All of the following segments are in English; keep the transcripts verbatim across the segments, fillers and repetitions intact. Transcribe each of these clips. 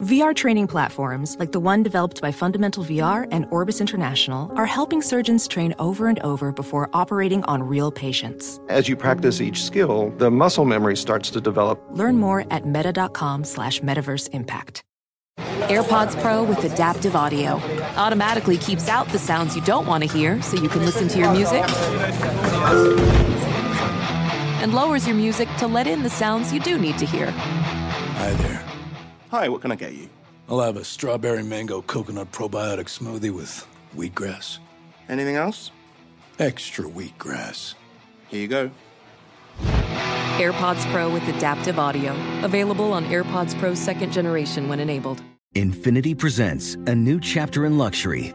V R training platforms like the one developed by Fundamental V R and Orbis International are helping surgeons train over and over before operating on real patients. As you practice each skill, the muscle memory starts to develop. Learn more at meta.com slash metaverse impact. AirPods Pro with adaptive audio automatically keeps out the sounds you don't want to hear so you can listen to your music, and lowers your music to let in the sounds you do need to hear. Hi there. Hi, what can I get you? I'll have a strawberry mango coconut probiotic smoothie with wheatgrass. Anything else? Extra wheatgrass. Here you go. AirPods Pro with adaptive audio. Available on AirPods Pro second generation when enabled. Infiniti presents a new chapter in luxury.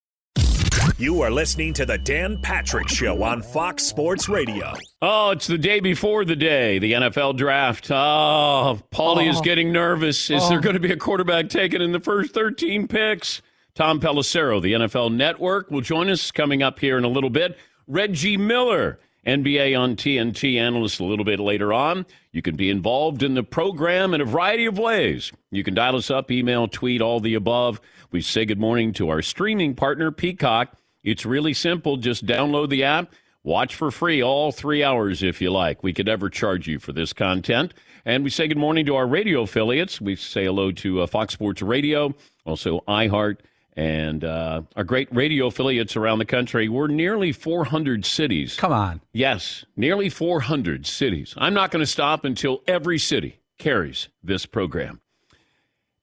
You are listening to the Dan Patrick Show on Fox Sports Radio. Oh, it's the day before the day, the N F L draft. Oh, Paulie oh. is getting nervous. Is oh. there going to be a quarterback taken in the first thirteen picks? Tom Pelissero, the N F L Network, will join us coming up here in a little bit. Reggie Miller, N B A on T N T analyst, a little bit later on. You can be involved in the program in a variety of ways. You can dial us up, email, tweet, all the above. We say good morning to our streaming partner, Peacock. It's really simple. Just download the app, watch for free all three hours if you like. We could never charge you for this content. And we say good morning to our radio affiliates. We say hello to uh, Fox Sports Radio, also iHeart, and uh, our great radio affiliates around the country. We're nearly four hundred cities. Come on. Yes, nearly four hundred cities. I'm not going to stop until every city carries this program.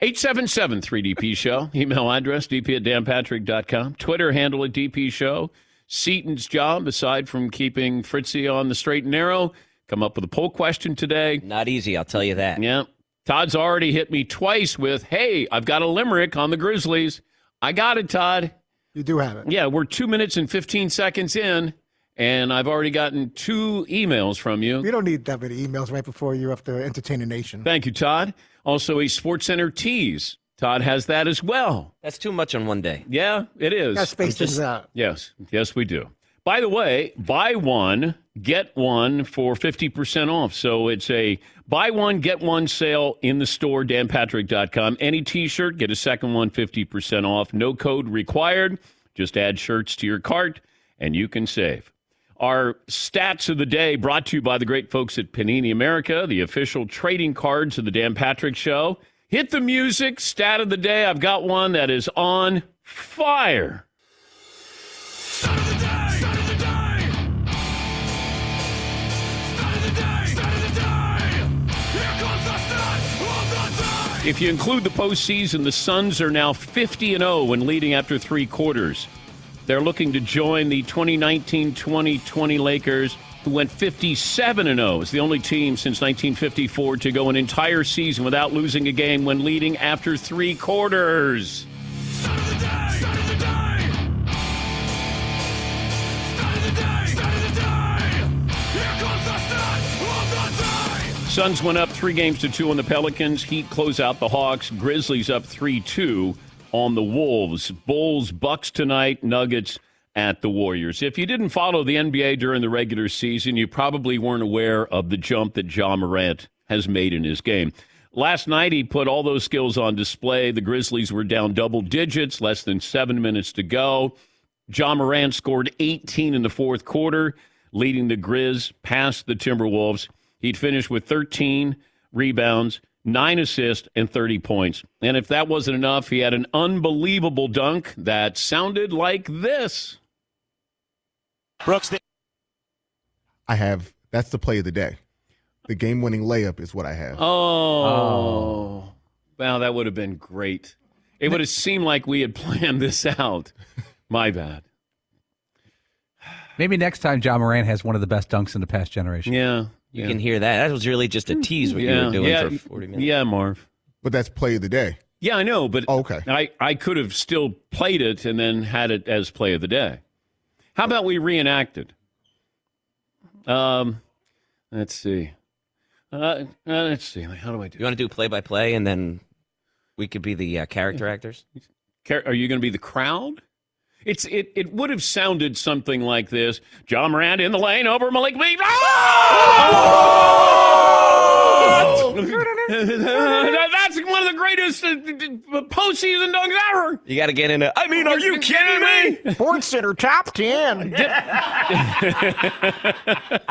eight seven seven three D P Show. Email address, dp at danpatrick.com. Twitter handle at D P Show. Seton's job, aside from keeping Fritzy on the straight and narrow, come up with a poll question today. Not easy, I'll tell you that. Yeah. Todd's already hit me twice with, hey, I've got a limerick on the Grizzlies. I got it, Todd. You do have it. Yeah, we're two minutes and fifteen seconds in, and I've already gotten two emails from you. You don't need that many emails right before you have to entertain a nation. Thank you, Todd. Also, a SportsCenter tease. Todd has that as well. That's too much on one day. Yeah, it is. Got to space things out. Yes. Yes, we do. By the way, buy one, get one for fifty percent off. So it's a buy one, get one sale in the store, dan patrick dot com. Any T-shirt, get a second one, fifty percent off. No code required. Just add shirts to your cart, and you can save. Our stats of the day brought to you by the great folks at Panini America, the official trading cards of the Dan Patrick Show. Hit the music. Stat of the day. I've got one that is on fire. Stat of the day. Stat of the day. Stat of the day. Stat of the day. Here comes the stat of the day. If you include the postseason, the Suns are now fifty and oh when leading after three quarters. They're looking to join the twenty nineteen twenty twenty Lakers, who went fifty-seven and oh. It's the only team since nineteen fifty-four to go an entire season without losing a game when leading after three quarters. Start of the day! Start of the day! Start of the day! Start of the day! Here comes the start of the day! Suns went up three games to two on the Pelicans. Heat close out the Hawks. Grizzlies up three two. on the Wolves. Bulls, Bucks tonight, Nuggets at the Warriors. If you didn't follow the N B A during the regular season, you probably weren't aware of the jump that Ja Morant has made in his game. Last night, he put all those skills on display. The Grizzlies were down double digits, less than seven minutes to go. Ja Morant scored eighteen in the fourth quarter, leading the Grizz past the Timberwolves. He'd finished with thirteen rebounds, nine assists, and thirty points. And if that wasn't enough, he had an unbelievable dunk that sounded like this. Brooks, I have, that's the play of the day. The game-winning layup is what I have. Oh. oh. Wow, that would have been great. It would have seemed like we had planned this out. My bad. Maybe next time Ja Morant has one of the best dunks in the past generation. Yeah. You yeah. can hear that. That was really just a tease what yeah. you were doing yeah. for forty minutes. Yeah, Marv. But that's play of the day. Yeah, I know, but oh, okay. I, I could have still played it and then had it as play of the day. How about we reenact it? Um, let's see. Uh, let's see. How do I do it? You want to do play-by-play, and then we could be the uh, character yeah. actors? Are you going to be the crowd? It's it. It would have sounded something like this: Ja Morant in the lane over Malik Beasley. Oh! That's one of the greatest postseason dunks ever. You got to get into. I mean, are you kidding me? Sports Center top ten.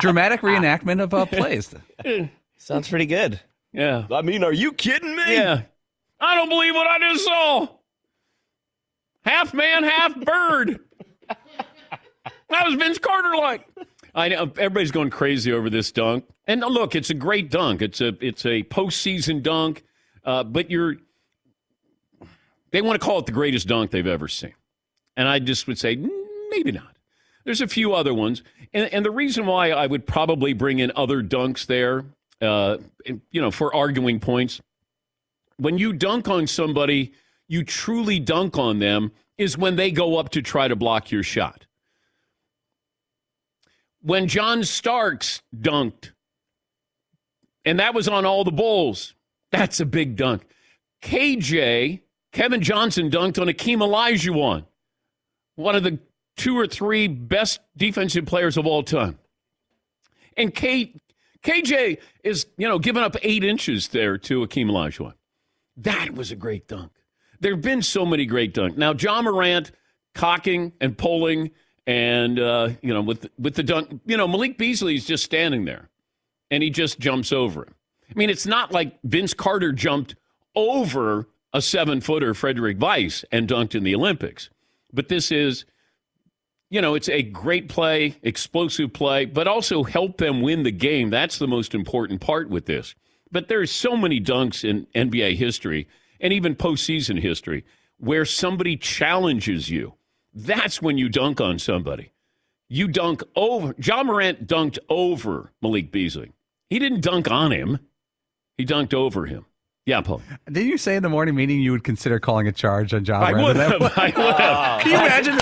Dramatic reenactment of uh, plays. Sounds pretty good. Yeah. I mean, are you kidding me? Yeah. I don't believe what I just saw. Half man, half bird. That was Vince Carter like. I know everybody's going crazy over this dunk. And look, it's a great dunk. It's a it's a postseason dunk. Uh, but you're they want to call it the greatest dunk they've ever seen. And I just would say maybe not. There's a few other ones. And, and the reason why I would probably bring in other dunks there, uh, you know, for arguing points. When you dunk on somebody, you truly dunk on them is when they go up to try to block your shot. When John Starks dunked, and that was on all the Bulls, that's a big dunk. K J, Kevin Johnson, dunked on Akeem Olajuwon, one of the two or three best defensive players of all time. And K, KJ is, you know, giving up eight inches there to Akeem Olajuwon. That was a great dunk. There have been so many great dunks. Now, Ja Morant cocking and pulling and, uh, you know, with with the dunk. You know, Malik Beasley is just standing there, and he just jumps over him. I mean, it's not like Vince Carter jumped over a seven-footer Frederick Weiss and dunked in the Olympics. But this is, you know, it's a great play, explosive play, but also help them win the game. That's the most important part with this. But there's so many dunks in N B A history and even postseason history, where somebody challenges you. That's when you dunk on somebody. You dunk over. Ja Morant dunked over Malik Beasley. He didn't dunk on him. He dunked over him. Yeah, Paul. Didn't you say in the morning meeting you would consider calling a charge on Ja Morant? I would have. I would have. Can you imagine?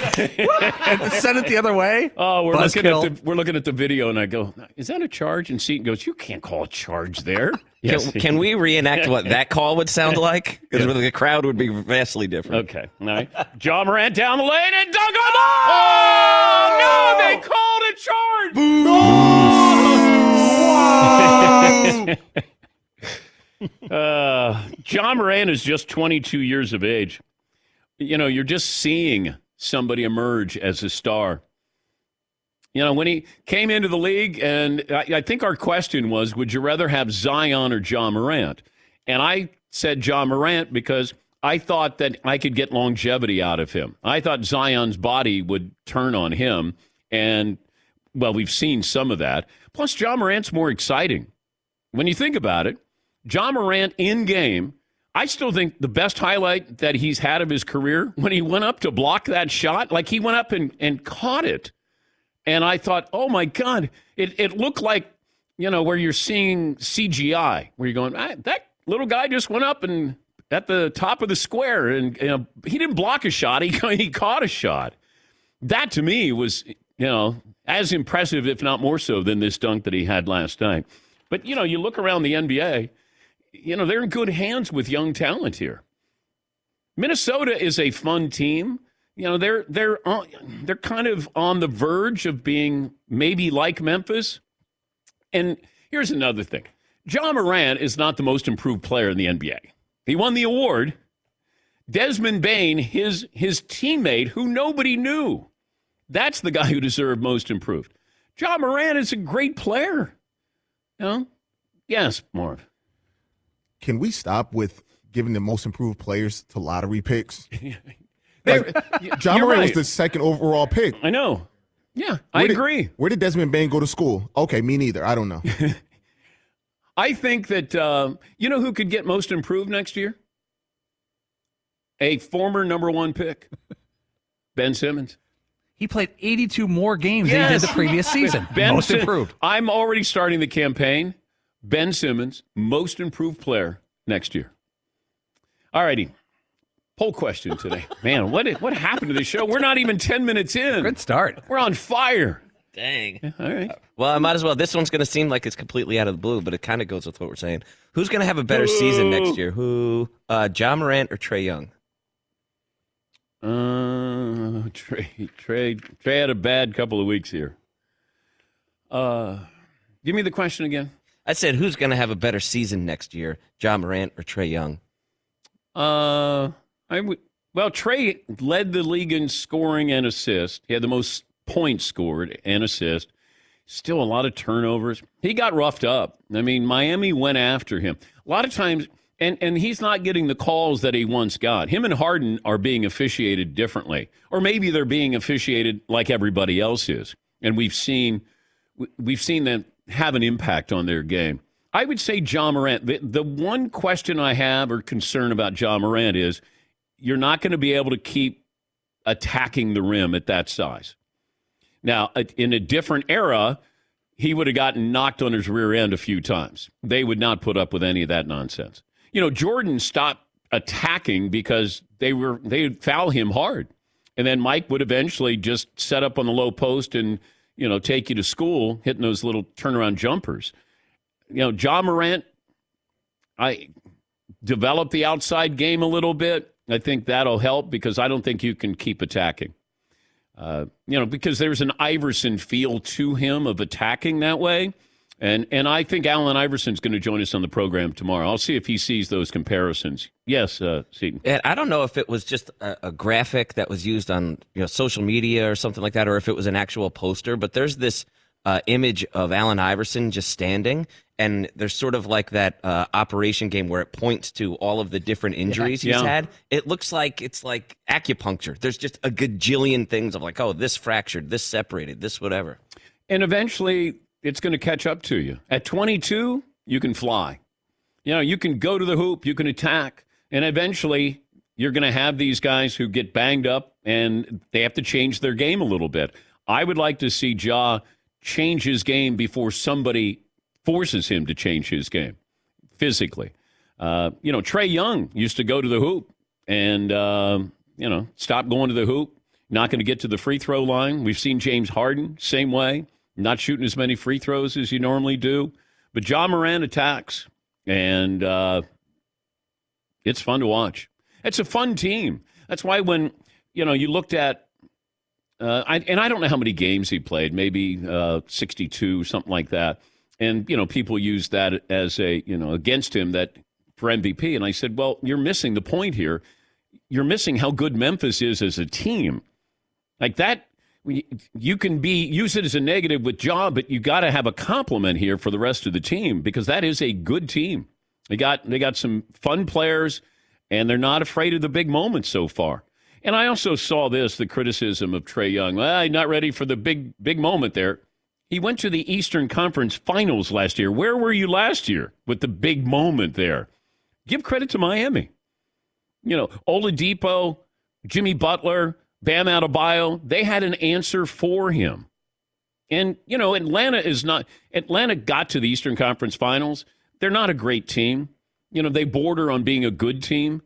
Send it the other way? Oh, we're looking, at the, we're looking at the video, and I go, is that a charge? And Seton goes, you can't call a charge there. Yes. Can, can we reenact what that call would sound like? Because yeah. the crowd would be vastly different. Okay. All right. Ja Morant down the lane, and dunk on the ball! Oh, no, they called a charge! Boo! Oh! Wow! uh, Ja Morant is just twenty-two years of age. You know, you're just seeing somebody emerge as a star. You know, when he came into the league, and I, I think our question was, would you rather have Zion or Ja Morant? And I said Ja Morant because I thought that I could get longevity out of him. I thought Zion's body would turn on him, and, well, we've seen some of that. Plus, Ja Morant's more exciting. When you think about it, Ja Morant in game, I still think the best highlight that he's had of his career when he went up to block that shot, like he went up and, and caught it. And I thought, oh, my God, it, it looked like, you know, where you're seeing C G I, where you're going, ah, that little guy just went up and at the top of the square and, you know, he didn't block a shot. He, he caught a shot. That to me was, you know, as impressive, if not more so, than this dunk that he had last night. But, you know, you look around the N B A. You know, they're in good hands with young talent here. Minnesota is a fun team. You know, they're they're on, they're kind of on the verge of being maybe like Memphis. And here's another thing. Ja Morant is not the most improved player in the N B A. He won the award. Desmond Bain, his his teammate, who nobody knew, that's the guy who deserved most improved. Ja Morant is a great player. You know? Yes, Marv. Can we stop with giving the most improved players to lottery picks? Like, John Moran right. was the second overall pick. I know. Yeah, where I did, agree. Where did Desmond Bain go to school? Okay, me neither. I don't know. I think that, uh, you know who could get most improved next year? A former number one pick, Ben Simmons. He played eighty-two more games yes. than he did the previous season. Ben most Sim- improved. I'm already starting the campaign. Ben Simmons, most improved player next year. All righty. Poll question today. Man, what what happened to the show? We're not even ten minutes in. Good start. We're on fire. Dang. Yeah, all right. Well, I might as well. This one's going to seem like it's completely out of the blue, but it kind of goes with what we're saying. Who's going to have a better Ooh. season next year? Who? Uh, Ja Morant or Trae Young? Uh, Trae, Trae, Trae had a bad couple of weeks here. Uh, give me the question again. I said, who's going to have a better season next year? Ja Morant or Trae Young? Uh... I would, well, Trae led the league in scoring and assist. He had the most points scored and assist. Still a lot of turnovers. He got roughed up. I mean, Miami went after him. A lot of times, and, and he's not getting the calls that he once got. Him and Harden are being officiated differently. Or maybe they're being officiated like everybody else is. And we've seen we've seen them have an impact on their game. I would say Ja Morant. The, the one question I have or concern about Ja Morant is, you're not going to be able to keep attacking the rim at that size. Now, in a different era, he would have gotten knocked on his rear end a few times. They would not put up with any of that nonsense. You know, Jordan stopped attacking because they were they would foul him hard. And then Mike would eventually just set up on the low post and, you know, take you to school, hitting those little turnaround jumpers. You know, Ja Morant, I developed the outside game a little bit. I think that'll help because I don't think you can keep attacking. Uh, you know, because there's an Iverson feel to him of attacking that way. And and I think Allen Iverson's going to join us on the program tomorrow. I'll see if he sees those comparisons. Yes, uh, Seton. And I don't know if it was just a, a graphic that was used on you know social media or something like that, or if it was an actual poster. But there's this uh, image of Allen Iverson just standing. And there's sort of like that uh, operation game where it points to all of the different injuries yeah. he's yeah. had. It looks like it's like acupuncture. There's just a gajillion things of like, oh, this fractured, this separated, this whatever. And eventually it's going to catch up to you. At twenty-two, you can fly. You know, you can go to the hoop, you can attack. And eventually you're going to have these guys who get banged up and they have to change their game a little bit. I would like to see Ja change his game before somebody forces him to change his game physically. Uh, you know, Trae Young used to go to the hoop and, uh, you know, stop going to the hoop, not going to get to the free throw line. We've seen James Harden, same way, not shooting as many free throws as you normally do. But Ja Morant attacks, and uh, it's fun to watch. It's a fun team. That's why when, you know, you looked at, uh, I, and I don't know how many games he played, maybe uh, sixty-two, something like that. And, you know, people use that as a, you know, against him that for M V P. And I said, well, you're missing the point here. You're missing how good Memphis is as a team. Like that, you can be, use it as a negative with Ja, but you got to have a compliment here for the rest of the team because that is a good team. They got, they got some fun players, and they're not afraid of the big moments so far. And I also saw this, the criticism of Trae Young. Well, not ready for the big, big moment there. He went to the Eastern Conference Finals last year. Where were you last year with the big moment there? Give credit to Miami. You know, Oladipo, Jimmy Butler, Bam Adebayo, they had an answer for him. And, you know, Atlanta is not – Atlanta got to the Eastern Conference Finals. They're not a great team. You know, they border on being a good team.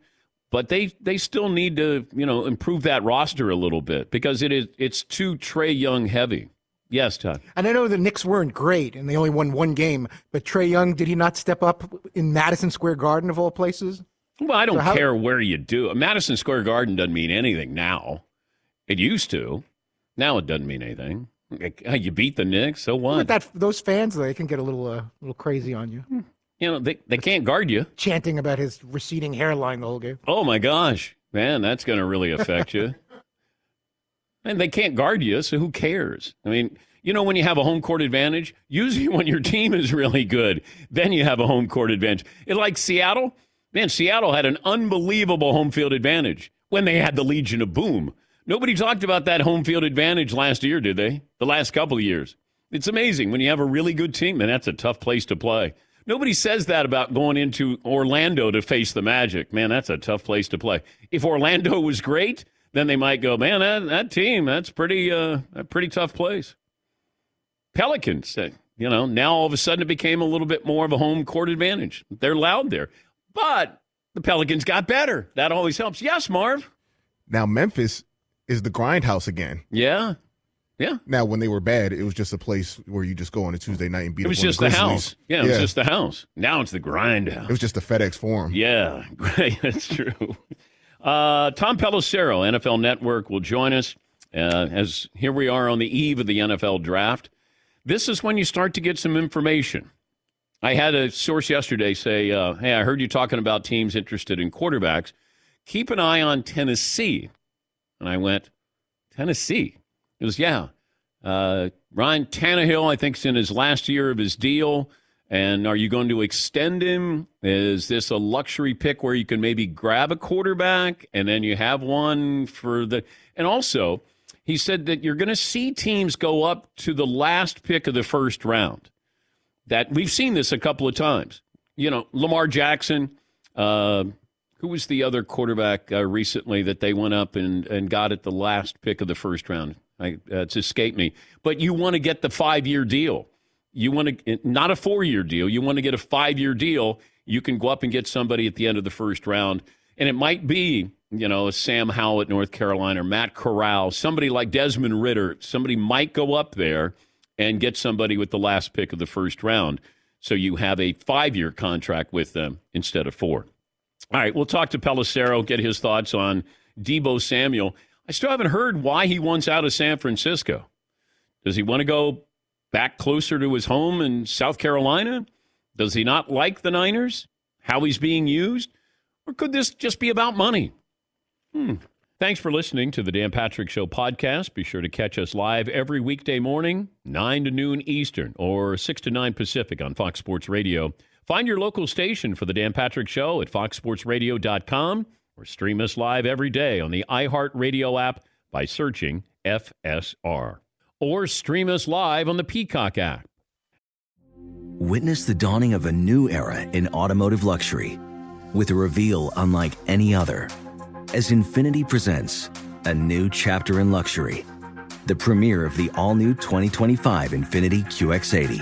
But they, they still need to, you know, improve that roster a little bit because it is it's too Trae Young heavy. Yes, Todd. And I know the Knicks weren't great, and they only won one game. But Trae Young, did he not step up in Madison Square Garden, of all places? Well, I don't so how, care where you do. Madison Square Garden doesn't mean anything now. It used to. Now it doesn't mean anything. Like, you beat the Knicks, so what? That, those fans, they can get a little uh, little crazy on you. You know, they, they can't guard you. Chanting about his receding hairline the whole game. Oh, my gosh. Man, that's going to really affect you. And they can't guard you, so who cares? I mean, you know, when you have a home court advantage, usually when your team is really good, then you have a home court advantage. It like Seattle. Man, Seattle had an unbelievable home field advantage when they had the Legion of Boom. Nobody talked about that home field advantage last year, did they? The last couple of years. It's amazing when you have a really good team, and that's a tough place to play. Nobody says that about going into Orlando to face the Magic. Man, that's a tough place to play. If Orlando was great, then they might go, man, that, that team, that's pretty, uh, a pretty tough place. Pelicans, you know, now all of a sudden it became a little bit more of a home court advantage. They're loud there. But the Pelicans got better. That always helps. Yes, Marv. Now Memphis is the grindhouse again. Yeah. Yeah. Now when they were bad, it was just a place where you just go on a Tuesday night and beat up on the Grizzlies. It was just the house. Yeah, it was just the house. Now it's the grindhouse. It was just the FedEx Forum. Yeah, that's true. Uh, Tom Pelissero, N F L Network, will join us uh, as here we are on the eve of the N F L draft. This is when you start to get some information. I had a source yesterday say, uh, hey, I heard you talking about teams interested in quarterbacks. Keep an eye on Tennessee. And I went, Tennessee? It was, yeah. Uh, Ryan Tannehill, I think, is in his last year of his deal. And are you going to extend him? Is this a luxury pick where you can maybe grab a quarterback and then you have one for the – and also, he said that you're going to see teams go up to the last pick of the first round. That we've seen this a couple of times. You know, Lamar Jackson, uh, who was the other quarterback uh, recently that they went up and, and got at the last pick of the first round? I, uh, it's escaped me. But you want to get the five-year deal. You want to – not a four-year deal. You want to get a five-year deal. You can go up and get somebody at the end of the first round. And it might be, you know, Sam Howell at North Carolina or Matt Corral, somebody like Desmond Ridder. Somebody might go up there and get somebody with the last pick of the first round so you have a five-year contract with them instead of four. All right, we'll talk to Pelissero, get his thoughts on Deebo Samuel. I still haven't heard why he wants out of San Francisco. Does he want to go back closer to his home in South Carolina? Does he not like the Niners, how he's being used? Or could this just be about money? Hmm. Thanks for listening to the Dan Patrick Show podcast. Be sure to catch us live every weekday morning, nine to noon Eastern or six to nine Pacific on Fox Sports Radio. Find your local station for the Dan Patrick Show at fox sports radio dot com or stream us live every day on the iHeartRadio app by searching F S R. Or stream us live on the Peacock app. Witness the dawning of a new era in automotive luxury with a reveal unlike any other, as Infiniti presents a new chapter in luxury, the premiere of the all-new twenty twenty-five Infiniti Q X eighty.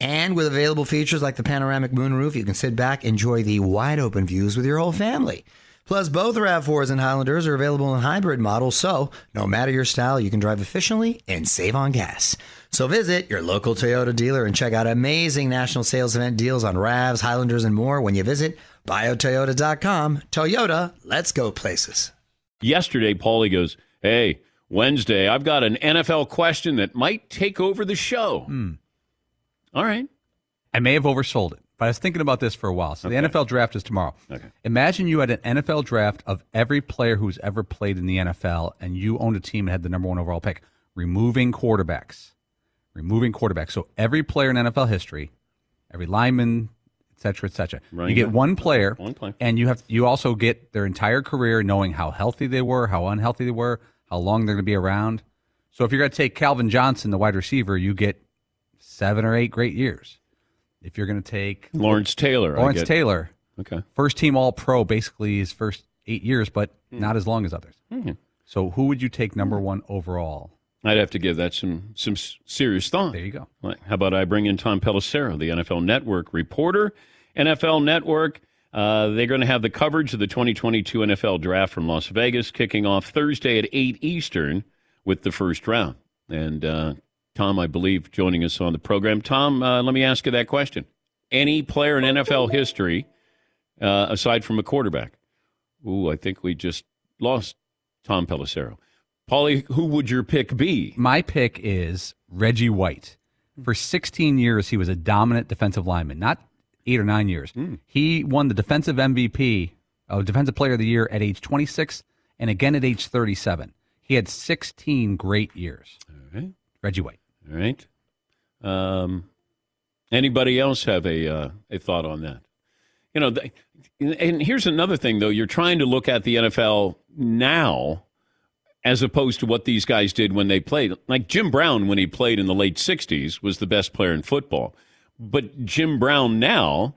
And with available features like the panoramic moonroof, you can sit back, enjoy the wide-open views with your whole family. Plus, both RAV fours and Highlanders are available in hybrid models, so no matter your style, you can drive efficiently and save on gas. So visit your local Toyota dealer and check out amazing national sales event deals on RAVs, Highlanders, and more when you visit buy a toyota dot com. Toyota, let's go places. Yesterday, Paulie goes, hey, Wednesday, I've got an N F L question that might take over the show. Hmm. All right. I may have oversold it, but I was thinking about this for a while. So okay. The N F L draft is tomorrow. Okay. Imagine you had an N F L draft of every player who's ever played in the N F L, and you owned a team and had the number one overall pick. Removing quarterbacks. Removing quarterbacks. So every player in N F L history, every lineman, et cetera, et cetera. Running you get back. one player, one play. and you have you also get their entire career, knowing how healthy they were, how unhealthy they were, how long they're going to be around. So if you're going to take Calvin Johnson, the wide receiver, you get seven or eight great years. If you're going to take Lawrence Taylor, Lawrence I get. Taylor, okay, first team All Pro, basically his first eight years, but mm. not as long as others. Mm-hmm. So, who would you take number one overall? I'd have to give that some some serious thought. There you go. Right. How about I bring in Tom Pelissero, the N F L Network reporter, N F L Network. Uh, they're going to have the coverage of the twenty twenty-two N F L Draft from Las Vegas, kicking off Thursday at eight Eastern with the first round, and. Uh, Tom, I believe, joining us on the program. Tom, uh, let me ask you that question. Any player in N F L history, uh, aside from a quarterback? Ooh, I think we just lost Tom Pelissero. Paulie, who would your pick be? My pick is Reggie White. For sixteen years, he was a dominant defensive lineman, not eight or nine years. Mm. He won the defensive M V P, uh, defensive player of the year at age twenty-six and again at age thirty-seven. He had sixteen great years. All right. Reggie White. All right. Um, anybody else have a uh, a thought on that? You know, th- and here's another thing, though. You're trying to look at the N F L now as opposed to what these guys did when they played. Like Jim Brown, when he played in the late sixties, was the best player in football. But Jim Brown now,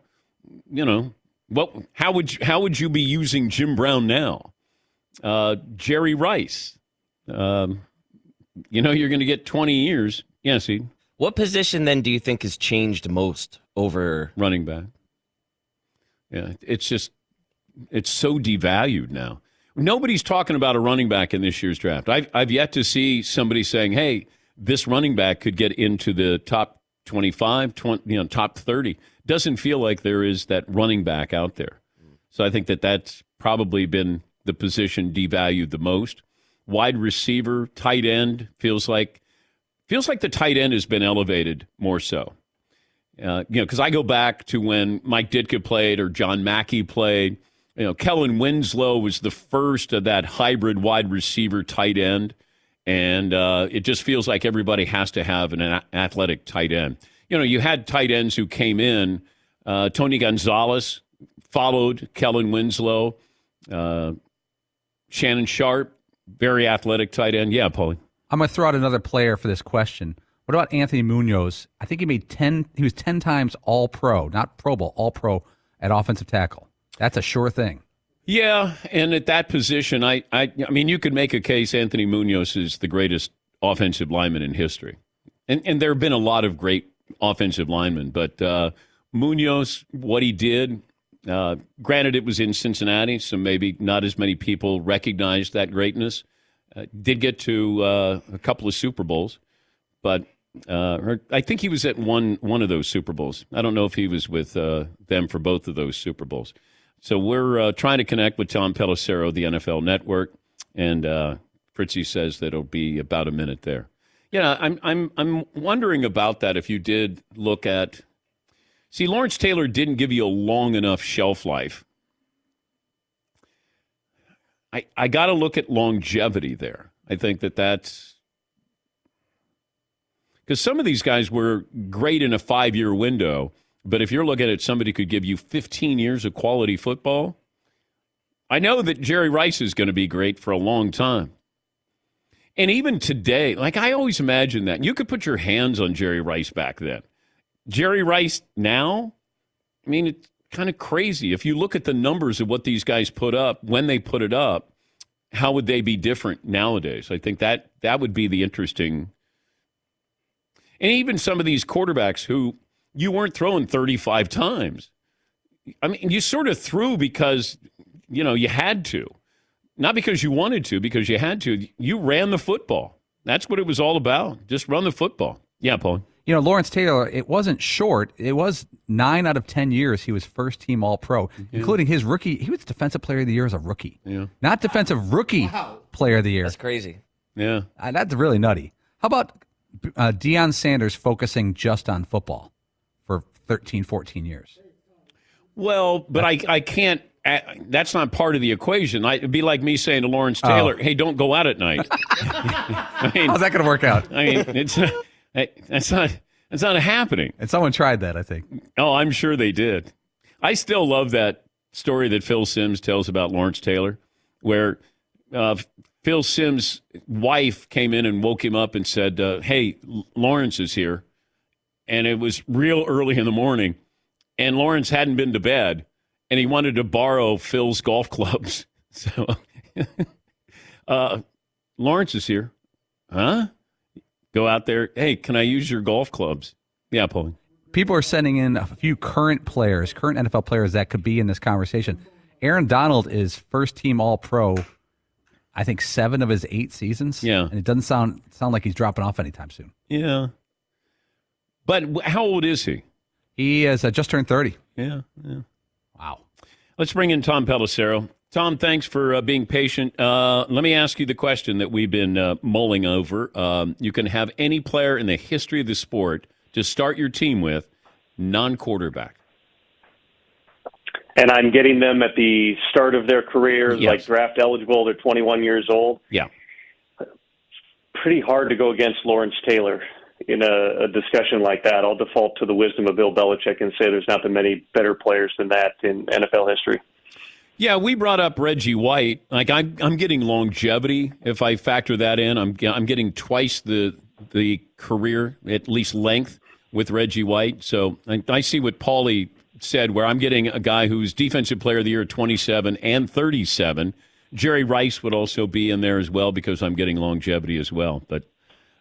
you know, well, how would you, how would you be using Jim Brown now? Uh, Jerry Rice. Um, you know, you're going to get twenty years. Yes, Ed. What position then do you think has changed most over running back? Yeah, it's just it's so devalued now. Nobody's talking about a running back in this year's draft. I've I've yet to see somebody saying, "Hey, this running back could get into the top twenty-five, twenty, you know, top thirty." Doesn't feel like there is that running back out there. So I think that that's probably been the position devalued the most. Wide receiver, tight end feels like. Feels like the tight end has been elevated more so. Uh, you know, because I go back to when Mike Ditka played or John Mackey played. You know, Kellen Winslow was the first of that hybrid wide receiver tight end. And uh, it just feels like everybody has to have an a- athletic tight end. You know, you had tight ends who came in. Uh, Tony Gonzalez followed Kellen Winslow. Uh, Shannon Sharp, very athletic tight end. Yeah, Paulie. I'm going to throw out another player for this question. What about Anthony Munoz? I think he made ten. He was ten times All Pro, not Pro Bowl, All Pro at offensive tackle. That's a sure thing. Yeah, and at that position, I, I, I mean, you could make a case Anthony Munoz is the greatest offensive lineman in history. And and there have been a lot of great offensive linemen, but uh, Munoz, what he did, uh, granted it was in Cincinnati, so maybe not as many people recognized that greatness. Uh, did get to uh, a couple of Super Bowls, but uh, her, I think he was at one one of those Super Bowls. I don't know if he was with uh, them for both of those Super Bowls. So we're uh, trying to connect with Tom Pelissero, the N F L Network, and uh, Fritzy says that it'll be about a minute there. Yeah, I'm I'm I'm wondering about that. If you did look at, see, Lawrence Taylor didn't give you a long enough shelf life. I, I got to look at longevity there. I think that that's because some of these guys were great in a five-year window, but if you're looking at it, somebody could give you fifteen years of quality football. I know that Jerry Rice is going to be great for a long time. And even today, like I always imagine that. You could put your hands on Jerry Rice back then. Jerry Rice now, I mean, it's kind of crazy. If you look at the numbers of what these guys put up, when they put it up, how would they be different nowadays? I think that that would be the interesting. And even some of these quarterbacks who you weren't throwing thirty-five times. I mean, you sort of threw because, you know, you had to. Not because you wanted to, because you had to. You ran the football. That's what it was all about. Just run the football. Yeah, Paul. You know, Lawrence Taylor, it wasn't short. It was nine out of ten years he was first-team All-Pro, yeah. Including his rookie. He was Defensive Player of the Year as a rookie. Yeah. Not Defensive Rookie wow. Player of the Year. That's crazy. Yeah. Uh, that's really nutty. How about uh, Deion Sanders focusing just on football for thirteen, fourteen years? Well, but I, I can't. I, that's not part of the equation. I, it'd be like me saying to Lawrence Taylor, oh. hey, don't go out at night. I mean, how's that going to work out? I mean, it's not, that's not that's not happening. And someone tried that, I think. Oh, I'm sure they did. I still love that story that Phil Sims tells about Lawrence Taylor, where uh, Phil Sims' wife came in and woke him up and said, uh, hey, Lawrence is here. And it was real early in the morning, and Lawrence hadn't been to bed. And he wanted to borrow Phil's golf clubs. So, uh, Lawrence is here. Huh? Go out there. Hey, can I use your golf clubs? Yeah, Paulie. People are sending in a few current players, current N F L players that could be in this conversation. Aaron Donald is first-team All-Pro, I think, seven of his eight seasons. Yeah. And it doesn't sound sound like he's dropping off anytime soon. Yeah. But how old is he? He has uh, just turned thirty. Yeah, yeah. Wow. Let's bring in Tom Pelissero. Tom, thanks for uh, being patient. Uh, let me ask you the question that we've been uh, mulling over. Um, you can have any player in the history of the sport to start your team with, non-quarterback. And I'm getting them at the start of their career, yes. Like draft eligible. They're twenty-one years old. Yeah. Pretty hard to go against Lawrence Taylor in a, a discussion like that. I'll default to the wisdom of Bill Belichick and say there's not been many better players than that in N F L history. Yeah, we brought up Reggie White. Like I'm, I'm getting longevity if I factor that in. I'm, I'm getting twice the the career at least length with Reggie White. So I, I see what Paulie said, where I'm getting a guy who's Defensive Player of the Year at twenty-seven and thirty-seven. Jerry Rice would also be in there as well because I'm getting longevity as well. But.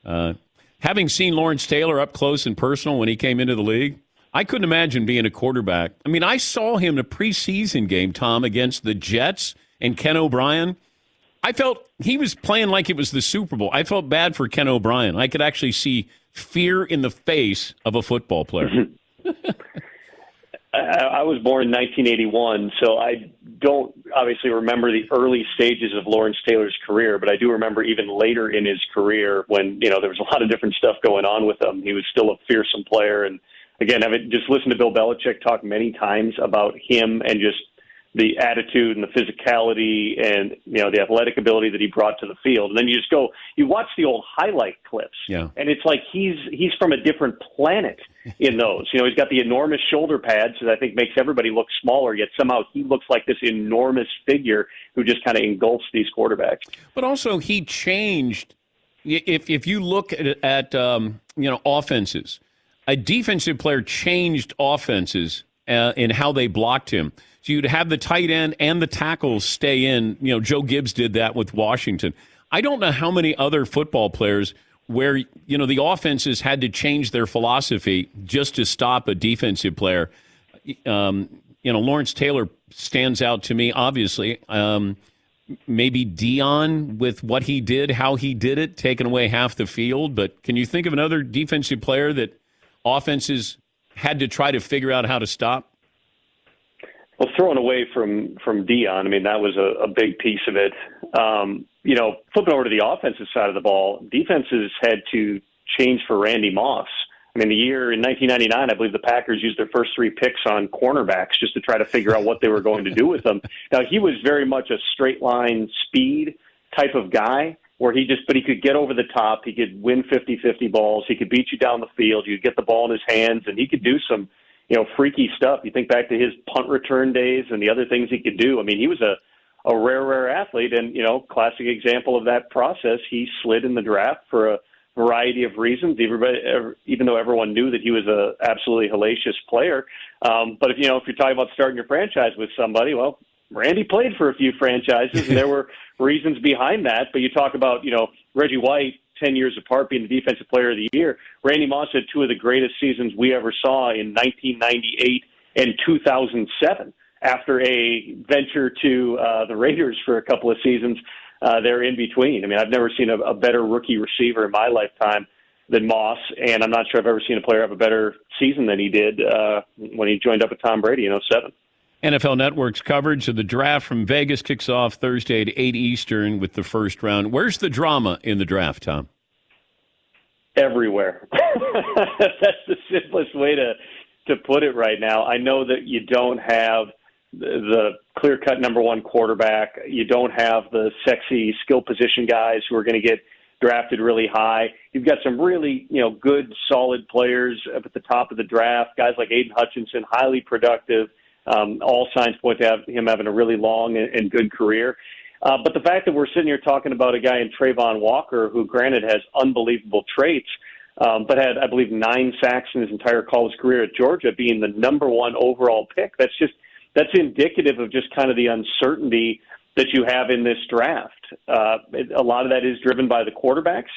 Uh, Having seen Lawrence Taylor up close and personal when he came into the league, I couldn't imagine being a quarterback. I mean, I saw him in a preseason game, Tom, against the Jets and Ken O'Brien. I felt he was playing like it was the Super Bowl. I felt bad for Ken O'Brien. I could actually see fear in the face of a football player. I was born in nineteen eighty-one, so I don't obviously remember the early stages of Lawrence Taylor's career, but I do remember even later in his career when, you know, there was a lot of different stuff going on with him. He was still a fearsome player. And again, I've just listened to Bill Belichick talk many times about him and just the attitude and the physicality and, you know, the athletic ability that he brought to the field. And then you just go, you watch the old highlight clips, yeah. And it's like he's he's from a different planet in those. You know, he's got the enormous shoulder pads that I think makes everybody look smaller, yet somehow he looks like this enormous figure who just kind of engulfs these quarterbacks. But also he changed, if, if you look at, at um, you know, offenses, a defensive player changed offenses uh, in how they blocked him. So you'd have the tight end and the tackles stay in. You know, Joe Gibbs did that with Washington. I don't know how many other football players where, you know, the offenses had to change their philosophy just to stop a defensive player. Um, you know, Lawrence Taylor stands out to me, obviously. Um, maybe Deion with what he did, how he did it, taking away half the field. But can you think of another defensive player that offenses had to try to figure out how to stop? Well, throwing away from, from Deion, I mean, that was a, a big piece of it. Um, you know, flipping over to the offensive side of the ball, defenses had to change for Randy Moss. I mean, the year in nineteen ninety-nine, I believe the Packers used their first three picks on cornerbacks just to try to figure out what they were going to do with them. Now, he was very much a straight-line speed type of guy where he just – but he could get over the top. He could win fifty-fifty balls. He could beat you down the field. You could get the ball in his hands, and he could do some, you know, freaky stuff. You think back to his punt return days and the other things he could do. I mean, he was a, a rare, rare athlete, and, you know, classic example of that process. He slid in the draft for a variety of reasons, everybody, even though everyone knew that he was a absolutely hellacious player. Um, but if you know, if you're talking about starting your franchise with somebody, well, Randy played for a few franchises, and there were reasons behind that. But you talk about, you know, Reggie White, ten years apart, being the Defensive Player of the Year. Randy Moss had two of the greatest seasons we ever saw in nineteen ninety-eight and two thousand seven after a venture to uh, the Raiders for a couple of seasons. Uh, they're in between. I mean, I've never seen a, a better rookie receiver in my lifetime than Moss, and I'm not sure I've ever seen a player have a better season than he did uh, when he joined up with Tom Brady in oh seven. N F L Network's coverage of the draft from Vegas kicks off Thursday at eight Eastern with the first round. Where's the drama in the draft, Tom? Everywhere. That's the simplest way to, to put it right now. I know that you don't have the clear-cut number one quarterback. You don't have the sexy skill position guys who are going to get drafted really high. You've got some really, you know, good, solid players up at the top of the draft, guys like Aiden Hutchinson, highly productive. Um, all signs point to have him having a really long and, and good career. Uh, but the fact that we're sitting here talking about a guy in Trayvon Walker, who granted has unbelievable traits, um, but had, I believe, nine sacks in his entire college career at Georgia, being the number one overall pick, that's just that's indicative of just kind of the uncertainty that you have in this draft. Uh, it, a lot of that is driven by the quarterbacks.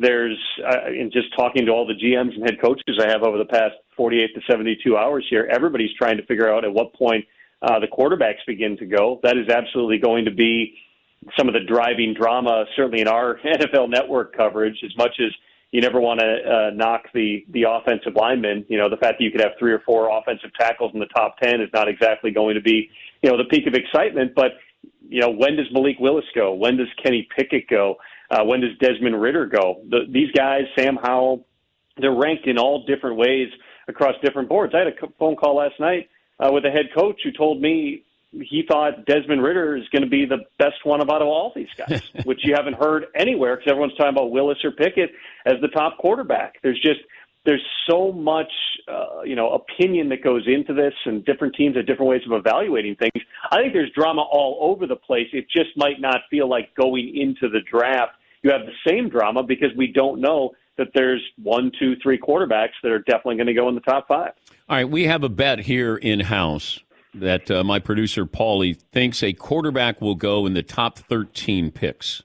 There's, uh, in just talking to all the G Ms and head coaches I have over the past forty-eight to seventy-two hours here, everybody's trying to figure out at what point uh, the quarterbacks begin to go. That is absolutely going to be some of the driving drama, certainly in our N F L Network coverage, as much as you never want to uh, knock the, the offensive linemen. You know, the fact that you could have three or four offensive tackles in the top ten is not exactly going to be, you know, the peak of excitement. But, you know, when does Malik Willis go? When does Kenny Pickett go? Uh, when does Desmond Ridder go? The, these guys, Sam Howell, they're ranked in all different ways across different boards. I had a phone call last night uh, with a head coach who told me he thought Desmond Ridder is going to be the best one about all these guys, which you haven't heard anywhere because everyone's talking about Willis or Pickett as the top quarterback. There's just there's so much uh, you know opinion that goes into this, and different teams have different ways of evaluating things. I think there's drama all over the place. It just might not feel like going into the draft you have the same drama because we don't know that there's one, two, three quarterbacks that are definitely going to go in the top five. All right, we have a bet here in-house that uh, my producer, Paulie, thinks a quarterback will go in the top thirteen picks.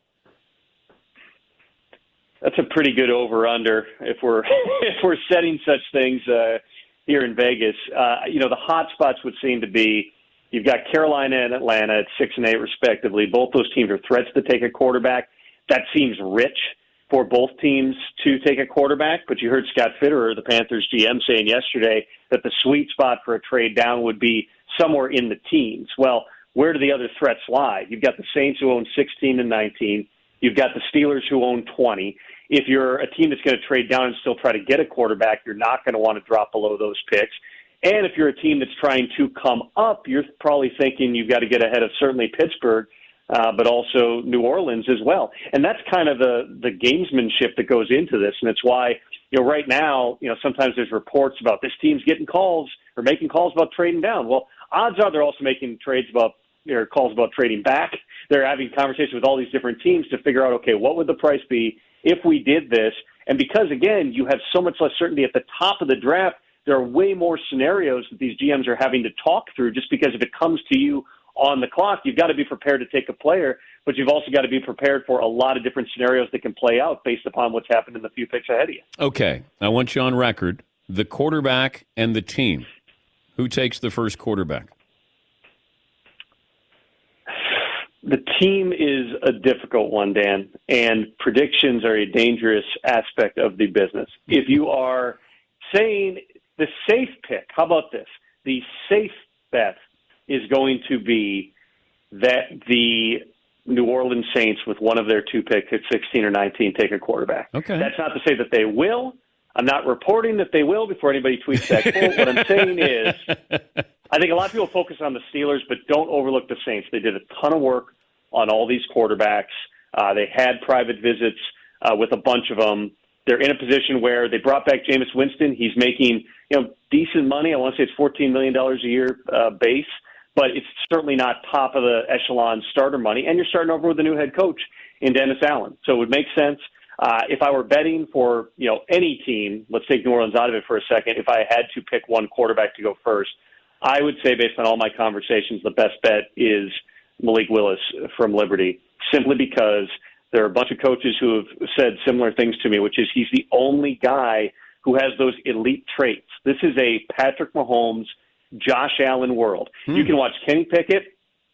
That's a pretty good over-under if we're if we're setting such things uh, here in Vegas. Uh, you know, the hot spots would seem to be you've got Carolina and Atlanta at six and eight, respectively. Both those teams are threats to take a quarterback. That seems rich for both teams to take a quarterback, but you heard Scott Fitterer, the Panthers G M, saying yesterday that the sweet spot for a trade down would be somewhere in the teens. Well, where do the other threats lie? You've got the Saints who own sixteen and nineteen. You've got the Steelers who own twenty. If you're a team that's going to trade down and still try to get a quarterback, you're not going to want to drop below those picks. And if you're a team that's trying to come up, you're probably thinking you've got to get ahead of certainly Pittsburgh, Uh, but also New Orleans as well. And that's kind of the, the gamesmanship that goes into this. And it's why, you know, right now, you know, sometimes there's reports about this team's getting calls or making calls about trading down. Well, odds are they're also making trades about, or calls about trading back. They're having conversations with all these different teams to figure out, okay, what would the price be if we did this? And because, again, you have so much less certainty at the top of the draft, there are way more scenarios that these G Ms are having to talk through just because if it comes to you on the clock, you've got to be prepared to take a player but you've also got to be prepared for a lot of different scenarios that can play out based upon what's happened in the few picks ahead of you. Okay, I want you on record. The quarterback and the team. Who takes the first quarterback? The team is a difficult one, Dan, and predictions are a dangerous aspect of the business. If you are saying the safe pick, how about this? The safe bet is going to be that the New Orleans Saints, with one of their two picks at sixteen or nineteen, take a quarterback. Okay. That's not to say that they will. I'm not reporting that they will before anybody tweets that quote. What I'm saying is, I think a lot of people focus on the Steelers, but don't overlook the Saints. They did a ton of work on all these quarterbacks. Uh, they had private visits uh, with a bunch of them. They're in a position where they brought back Jameis Winston. He's making, you know, decent money. I want to say it's fourteen million dollars a year uh, base, but it's certainly not top of the echelon starter money. And you're starting over with a new head coach in Dennis Allen. So it would make sense. Uh, if I were betting for, you know, any team, let's take New Orleans out of it for a second. If I had to pick one quarterback to go first, I would say, based on all my conversations, the best bet is Malik Willis from Liberty, simply because there are a bunch of coaches who have said similar things to me, which is he's the only guy who has those elite traits. This is a Patrick Mahomes, Josh Allen world. Hmm. You can watch Kenny Pickett.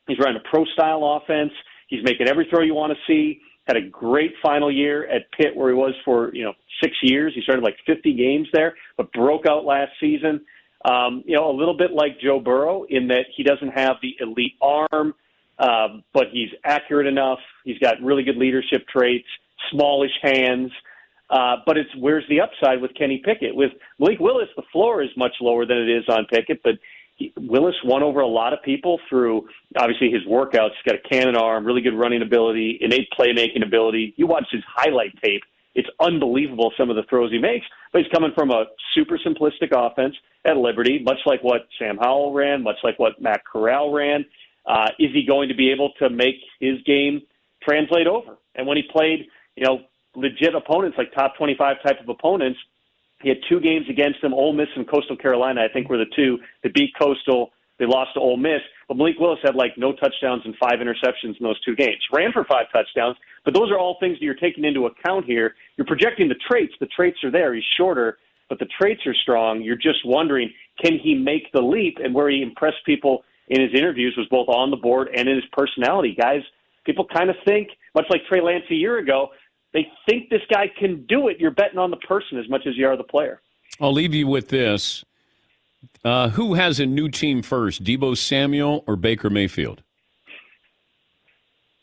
He's running a pro-style offense. He's making every throw you want to see. Had a great final year at Pitt, where he was for, you know, six years. He started like fifty games there, but broke out last season. Um, you know, a little bit like Joe Burrow in that he doesn't have the elite arm, uh, but he's accurate enough. He's got really good leadership traits, smallish hands. Uh, but it's where's the upside with Kenny Pickett? With Malik Willis, the floor is much lower than it is on Pickett, but he, Willis won over a lot of people through, obviously, his workouts. He's got a cannon arm, really good running ability, innate playmaking ability. You watch his highlight tape. It's unbelievable some of the throws he makes, but he's coming from a super simplistic offense at Liberty, much like what Sam Howell ran, much like what Matt Corral ran. Uh, is he going to be able to make his game translate over? And when he played, you know, legit opponents, like top twenty-five type of opponents, he had two games against them. Ole Miss and Coastal Carolina, I think, were the two. They beat Coastal. They lost to Ole Miss. But Malik Willis had, like, no touchdowns and five interceptions in those two games. Ran for five touchdowns. But those are all things that you're taking into account here. You're projecting the traits. The traits are there. He's shorter, but the traits are strong. You're just wondering, can he make the leap? And where he impressed people in his interviews was both on the board and in his personality. Guys, people kind of think, much like Trey Lance a year ago, they think this guy can do it. You're betting on the person as much as you are the player. I'll leave you with this. Uh, who has a new team first, Deebo Samuel or Baker Mayfield?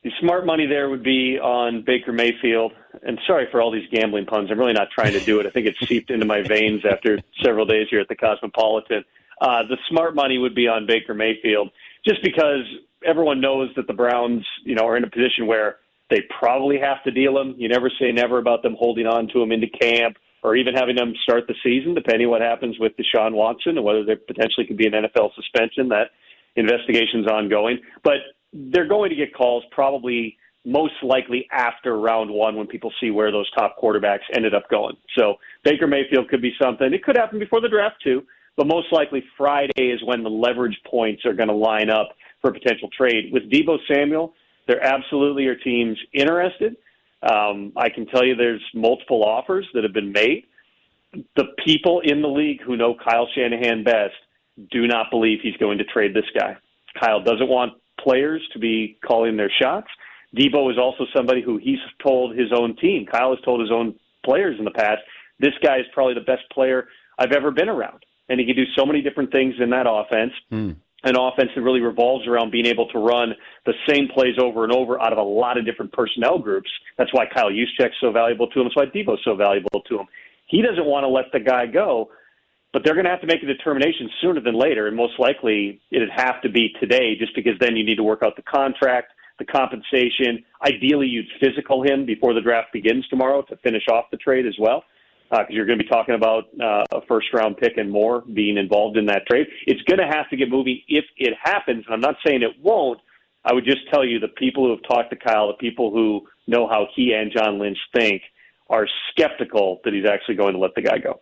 The smart money there would be on Baker Mayfield. And sorry for all these gambling puns. I'm really not trying to do it. I think it's seeped into my veins after several days here at the Cosmopolitan. Uh, the smart money would be on Baker Mayfield, just because everyone knows that the Browns, you know, are in a position where they probably have to deal him. You never say never about them holding on to him into camp or even having them start the season, depending what happens with Deshaun Watson and whether there potentially could be an N F L suspension. That investigation's ongoing. But they're going to get calls probably most likely after round one when people see where those top quarterbacks ended up going. So Baker Mayfield could be something. It could happen before the draft, too. But most likely Friday is when the leverage points are going to line up for a potential trade. With Deebo Samuel, there absolutely are teams interested. Um, I can tell you there's multiple offers that have been made. The people in the league who know Kyle Shanahan best do not believe he's going to trade this guy. Kyle doesn't want players to be calling their shots. Deebo is also somebody who he's told his own team. Kyle has told his own players in the past, this guy is probably the best player I've ever been around. And he can do so many different things in that offense, mm. an offense that really revolves around being able to run the same plays over and over out of a lot of different personnel groups. That's why Kyle Juszczyk's so valuable to him. That's why Deebo's so valuable to him. He doesn't want to let the guy go, but they're going to have to make a determination sooner than later, and most likely it would have to be today, just because then you need to work out the contract, the compensation. Ideally, you'd physical him before the draft begins tomorrow to finish off the trade as well. because uh, you're going to be talking about uh, a first-round pick and more being involved in that trade. It's going to have to get moving if it happens, and I'm not saying it won't. I would just tell you the people who have talked to Kyle, the people who know how he and John Lynch think, are skeptical that he's actually going to let the guy go.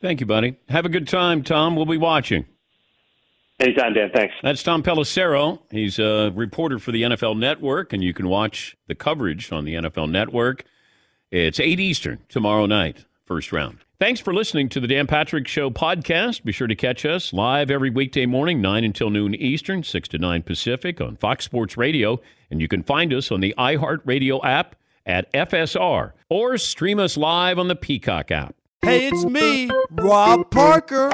Thank you, buddy. Have a good time, Tom. We'll be watching. Anytime, Dan. Thanks. That's Tom Pelissero. He's a reporter for the N F L Network, and you can watch the coverage on the N F L Network. It's eight Eastern tomorrow night, first round. Thanks for listening to the Dan Patrick Show podcast. Be sure to catch us live every weekday morning, nine until noon Eastern, six to nine Pacific on Fox Sports Radio. And you can find us on the iHeartRadio app at F S R or stream us live on the Peacock app. Hey, it's me, Rob Parker.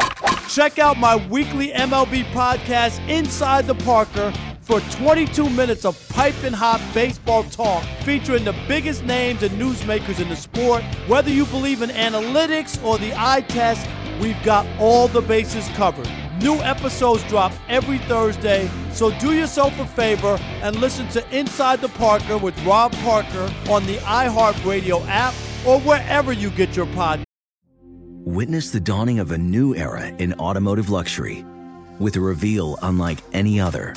Check out my weekly M L B podcast, Inside the Parker, for twenty-two minutes of piping hot baseball talk featuring the biggest names and newsmakers in the sport. Whether you believe in analytics or the eye test, we've got all the bases covered. New episodes drop every Thursday, so do yourself a favor and listen to Inside the Parker with Rob Parker on the iHeartRadio app or wherever you get your podcasts. Witness the dawning of a new era in automotive luxury with a reveal unlike any other,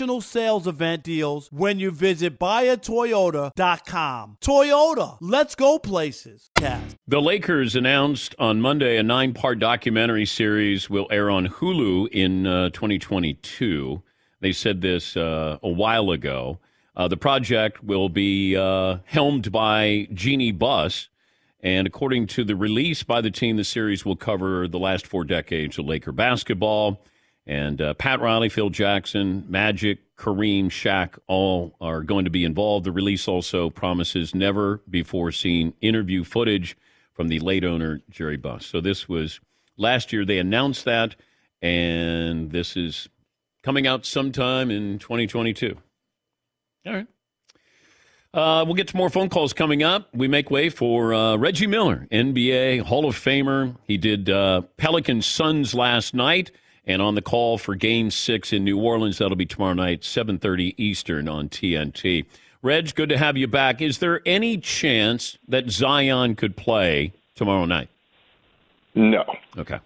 sales event deals when you visit buy a Toyota dot com. Toyota, let's go places. Cast. The Lakers announced on Monday a nine-part documentary series will air on Hulu in uh, twenty twenty-two. They said this uh, a while ago. Uh, the project will be uh, helmed by Jeannie Buss, and according to the release by the team, the series will cover the last four decades of Laker basketball, And uh, Pat Riley, Phil Jackson, Magic, Kareem, Shaq, all are going to be involved. The release also promises never-before-seen interview footage from the late owner, Jerry Buss. So this was last year they announced that, and this is coming out sometime in twenty twenty-two. All right. Uh, we'll get to more phone calls coming up. We make way for uh, Reggie Miller, N B A Hall of Famer. He did uh, Pelicans Suns last night. And on the call for Game six in New Orleans, that'll be tomorrow night, seven thirty Eastern on T N T. Reg, good to have you back. Is there any chance that Zion could play tomorrow night? No. Okay.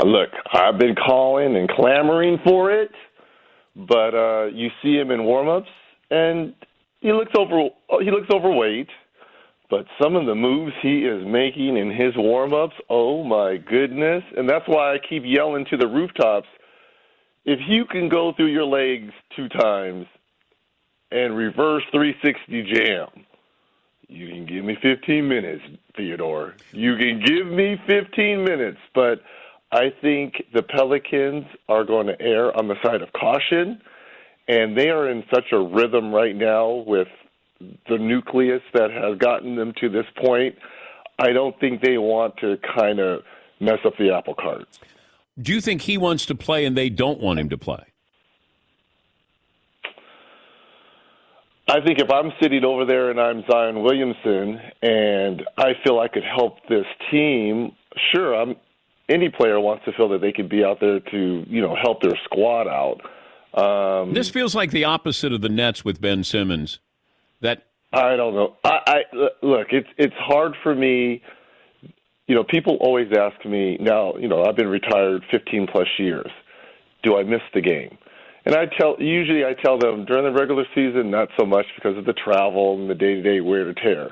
Uh, look, I've been calling and clamoring for it, but uh, you see him in warm-ups, and he looks over. He looks overweight, but some of the moves he is making in his warm-ups, oh, my goodness. And that's why I keep yelling to the rooftops, if you can go through your legs two times and reverse three sixty jam, you can give me fifteen minutes, Theodore. You can give me fifteen minutes. But I think the Pelicans are going to err on the side of caution, and they are in such a rhythm right now with the nucleus that has gotten them to this point. I don't think they want to kind of mess up the apple cart. Do you think he wants to play and they don't want him to play? I think if I'm sitting over there and I'm Zion Williamson and I feel I could help this team, sure, I'm, any player wants to feel that they could be out there to, you know, help their squad out. Um, this feels like the opposite of the Nets with Ben Simmons. That I don't know. I, I look. It's it's hard for me. You know, people always ask me now. You know, I've been retired fifteen plus years. Do I miss the game? And I tell usually I tell them during the regular season, not so much because of the travel and the day to day wear to tear.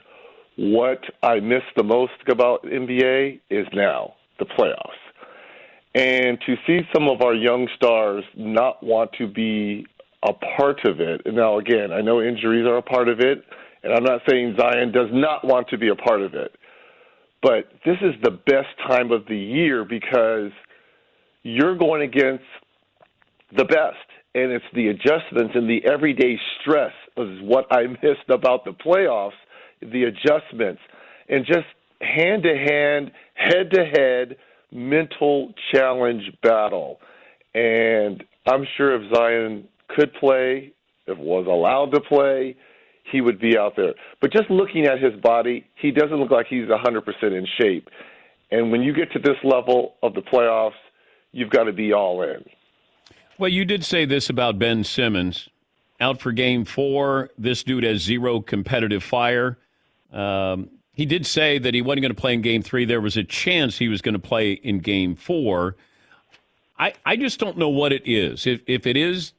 What I miss the most about N B A is now the playoffs, and to see some of our young stars not want to be a part of it. Now, again, I know injuries are a part of it, and I'm not saying Zion does not want to be a part of it, but this is the best time of the year because you're going against the best, and it's the adjustments and the everyday stress is what I missed about the playoffs, the adjustments, and just hand-to-hand, head-to-head mental challenge battle. And I'm sure if Zion could play, if was allowed to play, he would be out there. But just looking at his body, he doesn't look like he's one hundred percent in shape. And when you get to this level of the playoffs, you've got to be all in. Well, you did say this about Ben Simmons. Out for game four, this dude has zero competitive fire. Um, he did say that he wasn't going to play in game three. There was a chance he was going to play in game four. I, I just don't know what it is. If, if it is,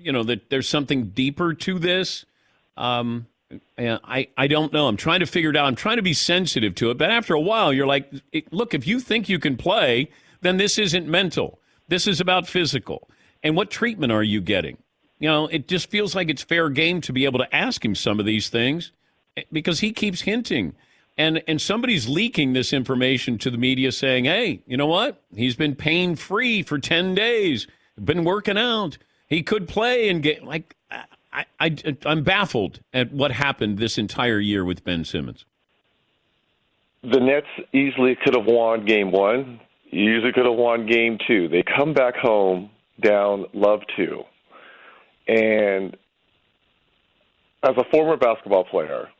you know, that there's something deeper to this. Um, and I, I don't know. I'm trying to figure it out. I'm trying to be sensitive to it. But after a while, you're like, look, if you think you can play, then this isn't mental. This is about physical. And what treatment are you getting? You know, it just feels like it's fair game to be able to ask him some of these things because he keeps hinting. And, and somebody's leaking this information to the media saying, hey, you know what? He's been pain-free for ten days, been working out. He could play and get, like, I, I, I'm baffled at what happened this entire year with Ben Simmons. The Nets easily could have won game one, easily could have won game two. They come back home down love two. And as a former basketball player,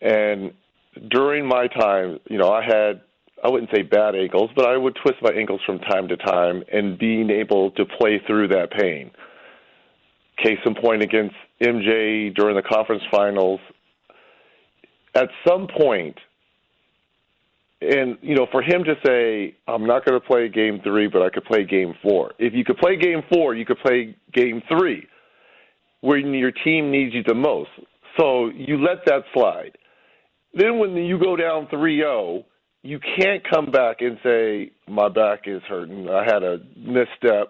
and during my time, you know, I had, I wouldn't say bad ankles, but I would twist my ankles from time to time and being able to play through that pain. Case in point against M J during the conference finals. At some point, and, you know, for him to say, I'm not going to play game three, but I could play game four. If you could play game four, you could play game three, when your team needs you the most. So you let that slide. Then when you go down three oh, you can't come back and say, my back is hurting, I had a misstep.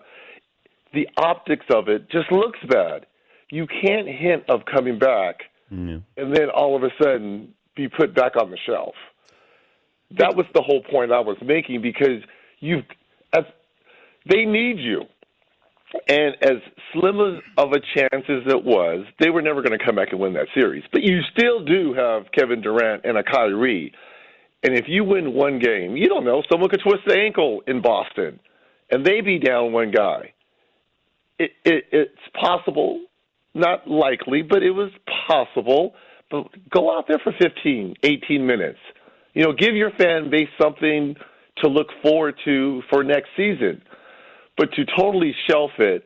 The optics of it just looks bad. You can't hint of coming back no. and then all of a sudden be put back on the shelf. That was the whole point I was making because you've, as They need you. And as slim of a chance as it was, they were never going to come back and win that series. But you still do have Kevin Durant and a Kyrie. And if you win one game, you don't know, someone could twist the ankle in Boston, and they be down one guy. It, it, it's possible, not likely, but it was possible. But go out there for fifteen, eighteen minutes. You know, give your fan base something to look forward to for next season. But to totally shelf it,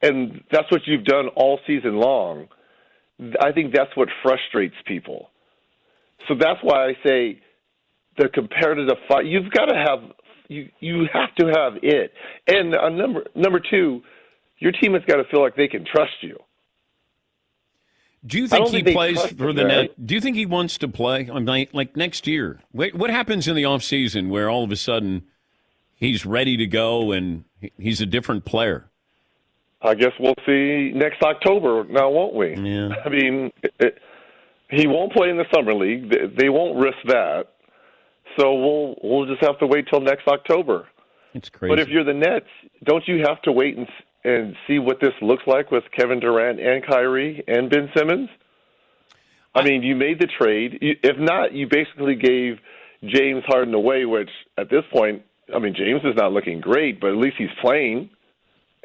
and that's what you've done all season long, I think that's what frustrates people. So that's why I say the competitive fight. You've got to have you. You have to have it. And uh, number number two, your team has got to feel like they can trust you. Do you think he plays for the net? Do you think he wants to play? I mean, like next year? What, what happens in the off season where all of a sudden he's ready to go and he's a different player? I guess we'll see next October now, won't we? Yeah. I mean. It, it, He won't play in the summer league. They won't risk that. So we'll we'll just have to wait till next October. It's crazy. But if you're the Nets, don't you have to wait and and see what this looks like with Kevin Durant and Kyrie and Ben Simmons? I mean, you made the trade. If not, you basically gave James Harden away, which at this point, I mean, James is not looking great, but at least he's playing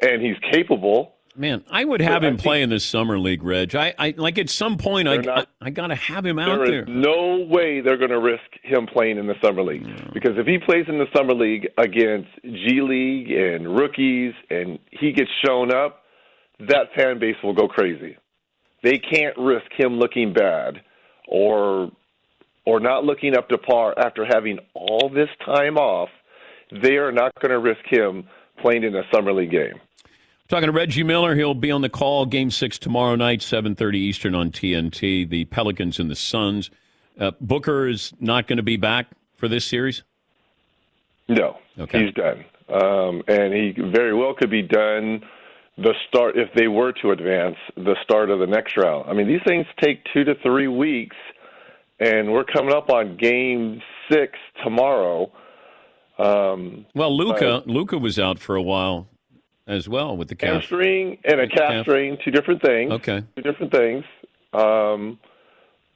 and he's capable. Man, I would have him play in the summer league, Reg. I, I like at some point, I, not, I, I got to have him out there. There is no way they're going to risk him playing in the summer league. No. Because if he plays in the summer league against G League and rookies and he gets shown up, that fan base will go crazy. They can't risk him looking bad or or not looking up to par after having all this time off. They are not going to risk him playing in a summer league game. Talking to Reggie Miller. He'll be on the call. Game six tomorrow night, seven thirty Eastern on T N T. The Pelicans and the Suns. Uh, Booker is not going to be back for this series? No. Okay. He's done. Um, and he very well could be done the start, if they were to advance, the start of the next round. I mean, these things take two to three weeks, and we're coming up on game six tomorrow. Um, well, Luka, Luka was out for a while as well with the calf. Hamstring and a calf, calf strain, two different things. Okay. Two different things. Um,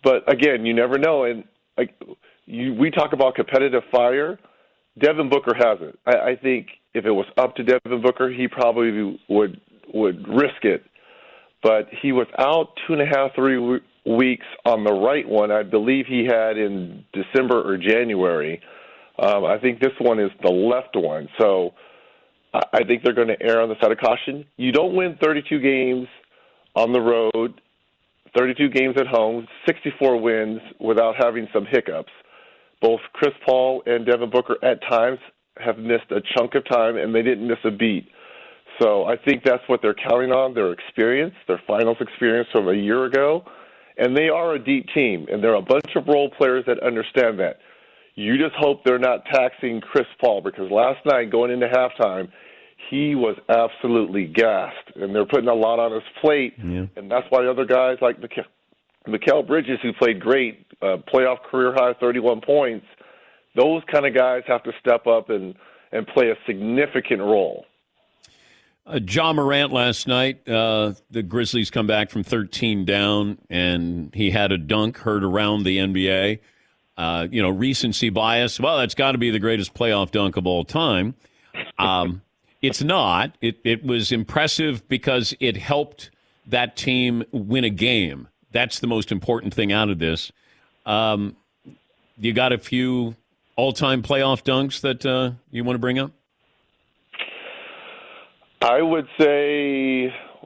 but, again, you never know. And like, you, we talk about competitive fire. Devin Booker hasn't. I, I think if it was up to Devin Booker, he probably would would risk it. But he was out two and a half, three w- weeks on the right one. I believe he had in December or January. Um, I think this one is the left one. So I think they're going to err on the side of caution. You don't win thirty-two games on the road, thirty-two games at home, sixty-four wins without having some hiccups. Both Chris Paul and Devin Booker at times have missed a chunk of time, and they didn't miss a beat. So I think that's what they're counting on, their experience, their finals experience from a year ago. And they are a deep team, and there are a bunch of role players that understand that. You just hope they're not taxing Chris Paul, because last night going into halftime, he was absolutely gassed, and they're putting a lot on his plate, yeah. And that's why other guys like Mikal Bridges, who played great, uh, playoff career-high thirty-one points, those kind of guys have to step up and, and play a significant role. Uh, Ja Morant last night, uh, the Grizzlies come back from thirteen down, and he had a dunk heard around the N B A. Uh, you know, recency bias. Well, that's got to be the greatest playoff dunk of all time. Um, it's not. It it was impressive because it helped that team win a game. That's the most important thing out of this. Um, you got a few all-time playoff dunks that uh, you want to bring up? I would say,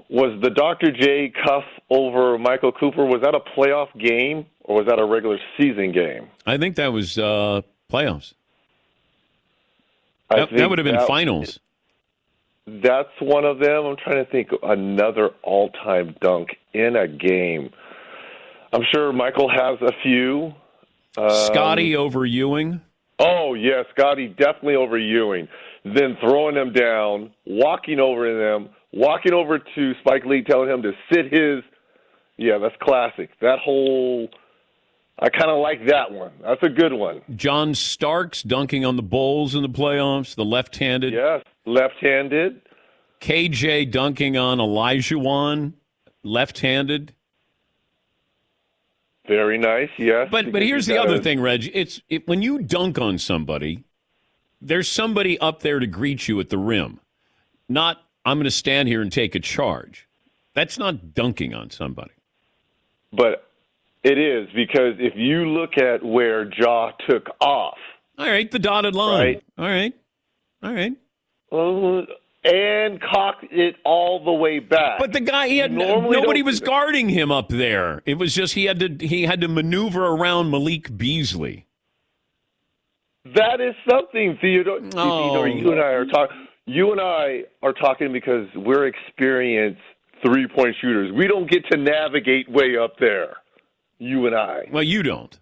was the Doctor J cuff over Michael Cooper, was that a playoff game? Or was that a regular season game? I think that was uh, playoffs. That, that would have been that, finals. That's one of them. I'm trying to think another all-time dunk in a game. I'm sure Michael has a few. Um, Scotty over Ewing. Oh, yeah, Scotty definitely over Ewing. Then throwing them down, walking over them, walking over to Spike Lee, telling him to sit his. Yeah, that's classic. That whole I kind of like that one. That's a good one. John Starks dunking on the Bulls in the playoffs, the left-handed. Yes, left-handed. K J dunking on Olajuwon, left-handed. Very nice, yes. But but here's the gotta... other thing, Reg. It's it, when you dunk on somebody, there's somebody up there to greet you at the rim. Not, I'm going to stand here and take a charge. That's not dunking on somebody. But it is, because if you look at where Ja took off. All right, the dotted line. Right? All right. All right. Well, and cocked it all the way back. But the guy, he had nobody was guarding him up there. It was just he had to he had to maneuver around Malik Beasley. That is something, Theodore. Oh. You and I are talking. You and I are talking because we're experienced three-point shooters. We don't get to navigate way up there. You and I. Well, you don't.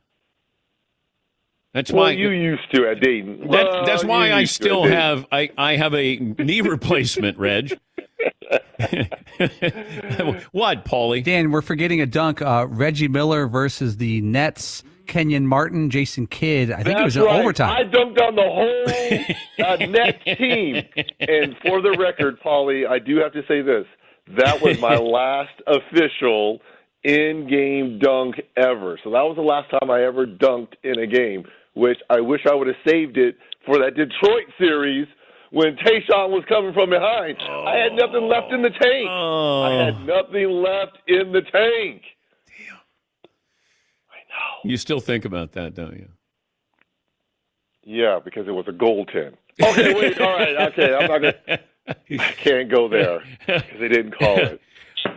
That's well, why you used to at Dayton. That, well, that's why I still have I, I have a knee replacement, Reg. What, Paulie? Dan, we're forgetting a dunk. Uh, Reggie Miller versus the Nets. Kenyon Martin, Jason Kidd. I think that's it was an right. overtime. I dunked on the whole uh, Nets team. And for the record, Paulie, I do have to say this: that was my last official in-game dunk ever. So that was the last time I ever dunked in a game, which I wish I would have saved it for that Detroit series when Tayshaun was coming from behind. Oh. I had nothing left in the tank. Oh. I had nothing left in the tank. Damn. I know. You still think about that, don't you? Yeah, because it was a goaltend. Okay, wait, all right, okay. I'm not gonna, I can't go there because they didn't call it.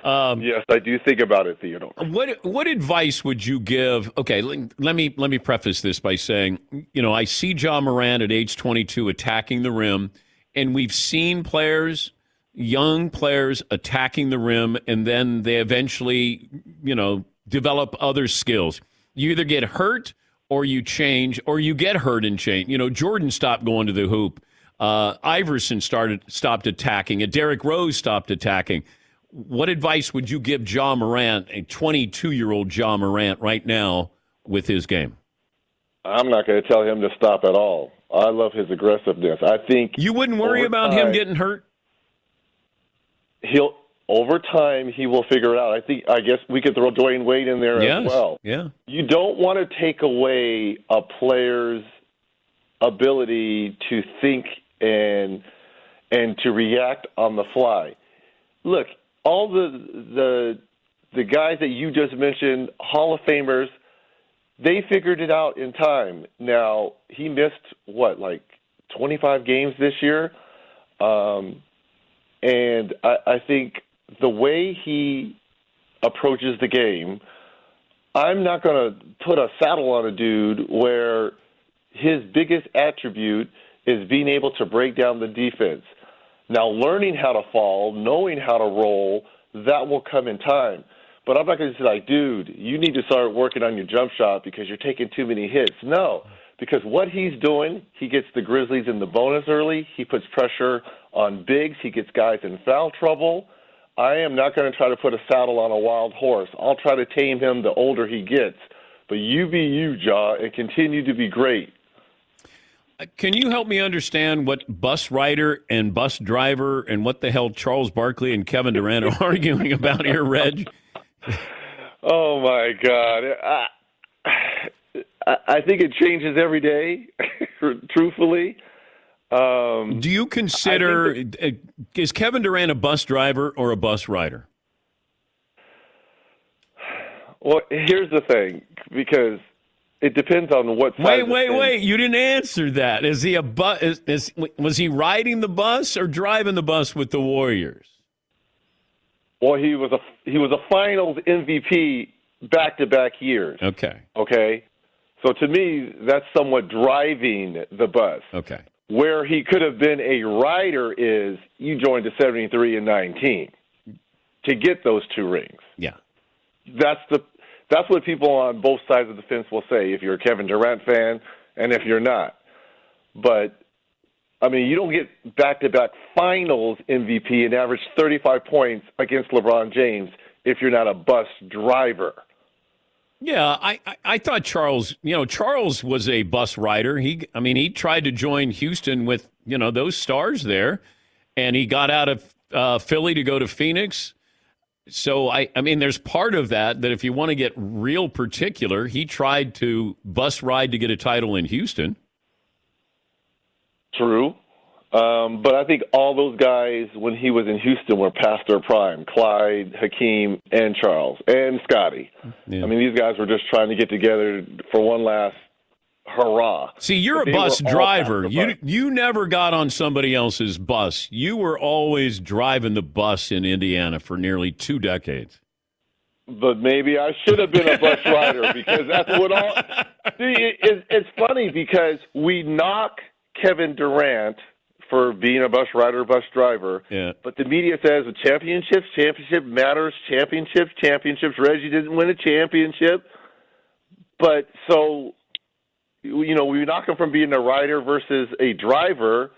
Um, yes, I do think about it, Theodore. What what advice would you give? Okay, let me let me preface this by saying, you know, I see Ja Morant at age twenty-two attacking the rim, and we've seen players, young players, attacking the rim, and then they eventually, you know, develop other skills. You either get hurt or you change, or you get hurt and change. You know, Jordan stopped going to the hoop. Uh, Iverson started stopped attacking. And Derrick Rose stopped attacking. What advice would you give Ja Morant, a twenty-two-year-old Ja Morant, right now with his game? I'm not going to tell him to stop at all. I love his aggressiveness. I think you wouldn't worry about him getting hurt. He'll over time he will figure it out. I think. I guess we could throw Dwayne Wade in there as well. Yeah. You don't want to take away a player's ability to think and and to react on the fly. Look. All the the the guys that you just mentioned, Hall of Famers, they figured it out in time. Now, he missed, what, like twenty-five games this year? Um, and I, I think the way he approaches the game, I'm not going to put a saddle on a dude where his biggest attribute is being able to break down the defense. Now, learning how to fall, knowing how to roll, that will come in time. But I'm not going to say, like, dude, you need to start working on your jump shot because you're taking too many hits. No, because what he's doing, he gets the Grizzlies in the bonus early. He puts pressure on bigs. He gets guys in foul trouble. I am not going to try to put a saddle on a wild horse. I'll try to tame him the older he gets. But you be you, Ja, and continue to be great. Can you help me understand what bus rider and bus driver and what the hell Charles Barkley and Kevin Durant are arguing about here, Reg? Oh, my God. I, I think it changes every day, truthfully. Um, Do you consider, that, is Kevin Durant a bus driver or a bus rider? Well, here's the thing, because it depends on what side. Wait, wait, wait! You didn't answer that. Is he a bu- is, is was he riding the bus or driving the bus with the Warriors? Well, he was a he was a Finals M V P back to back years. Okay. Okay. So to me, that's somewhat driving the bus. Okay. Where he could have been a rider is you joined the seventy-three and nineteen to get those two rings. Yeah. That's the. That's what people on both sides of the fence will say if you're a Kevin Durant fan and if you're not. But, I mean, you don't get back-to-back Finals M V P and average thirty-five points against LeBron James if you're not a bus driver. Yeah, I, I, I thought Charles, you know, Charles was a bus rider. He, I mean, he tried to join Houston with, you know, those stars there, and he got out of uh, Philly to go to Phoenix. So, I, I mean, there's part of that that if you want to get real particular, he tried to bus ride to get a title in Houston. True. Um, but I think all those guys, when he was in Houston, were past their prime. Clyde, Hakeem, and Charles, and Scotty. Yeah. I mean, these guys were just trying to get together for one last hurrah. See, you're but a bus driver. You you never got on somebody else's bus. You were always driving the bus in Indiana for nearly two decades. But maybe I should have been a bus rider because that's what all... See, it, it, it's funny because we knock Kevin Durant for being a bus rider, bus driver. Yeah. But the media says championships, championship matters, championships, championships. Reggie didn't win a championship. But so, you know, we knock him from being a rider versus a driver.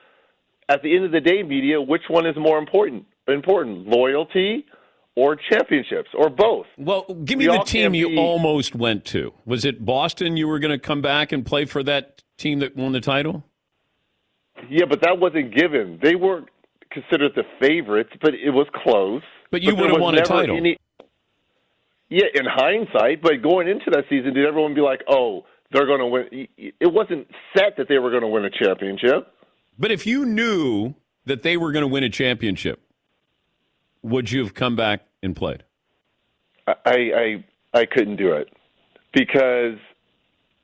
At the end of the day, media, which one is more important? Important, loyalty or championships or both? Well, give me we the team you be... almost went to. Was it Boston you were going to come back and play for that team that won the title? Yeah, but that wasn't given. They weren't considered the favorites, but it was close. But you would have won a title. Any... Yeah, in hindsight, but going into that season, did everyone be like, oh, they're going to win? It wasn't set that they were going to win a championship. But if you knew that they were going to win a championship, would you have come back and played? I, I, I couldn't do it because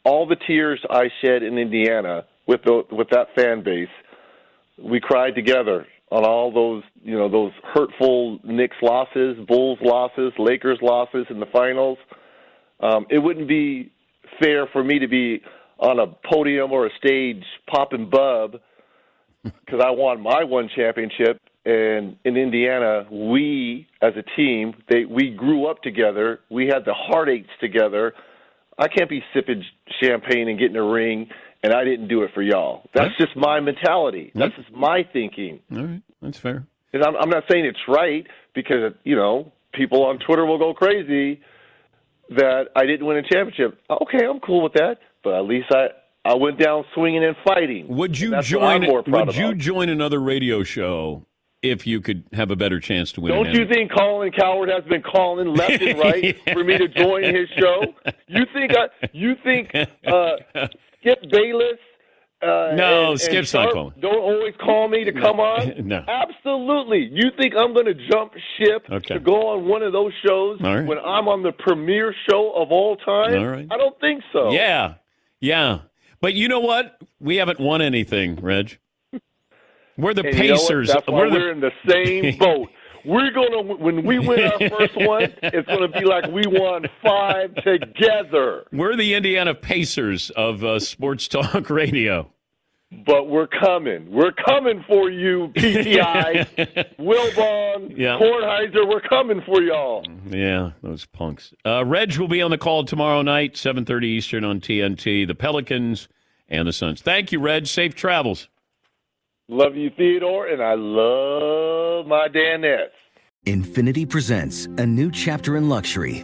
all the tears I shed in Indiana – With the, with that fan base, we cried together on all those, you know, those hurtful Knicks losses, Bulls losses, Lakers losses in the finals. Um, it wouldn't be fair for me to be on a podium or a stage popping bub because I won my one championship. And in Indiana, we as a team, they we grew up together. We had the heartaches together. I can't be sipping champagne and getting a ring. And I didn't do it for y'all. That's just my mentality. That's just my thinking. All right, that's fair. And I'm, I'm not saying it's right because, you know, people on Twitter will go crazy that I didn't win a championship. Okay, I'm cool with that, but at least I, I went down swinging and fighting. Would you join? Would you join another radio show if you could have a better chance to win? Don't you think Colin Cowherd has been calling left and right yeah. for me to join his show? You think? I, you think? Uh, Skip Bayless. Uh, no, and, Skip's and not calling. Don't always call me to come no. on. No. Absolutely. You think I'm going to jump ship okay. to go on one of those shows right. when I'm on the premier show of all time? All right. I don't think so. Yeah. Yeah. But you know what? We haven't won anything, Reg. We're the and Pacers. You know That's why we're, we're the... in the same boat. We're going to, when we win our first one, it's going to be like we won five together. We're the Indiana Pacers of uh, sports talk radio. But we're coming. We're coming for you, P T I, Wilbon, yeah. Kornheiser. We're coming for y'all. Yeah, those punks. Uh, Reg will be on the call tomorrow night, seven thirty Eastern on T N T, the Pelicans and the Suns. Thank you, Reg. Safe travels. Love you, Theodore, and I love my Danettes. Infiniti presents a new chapter in luxury,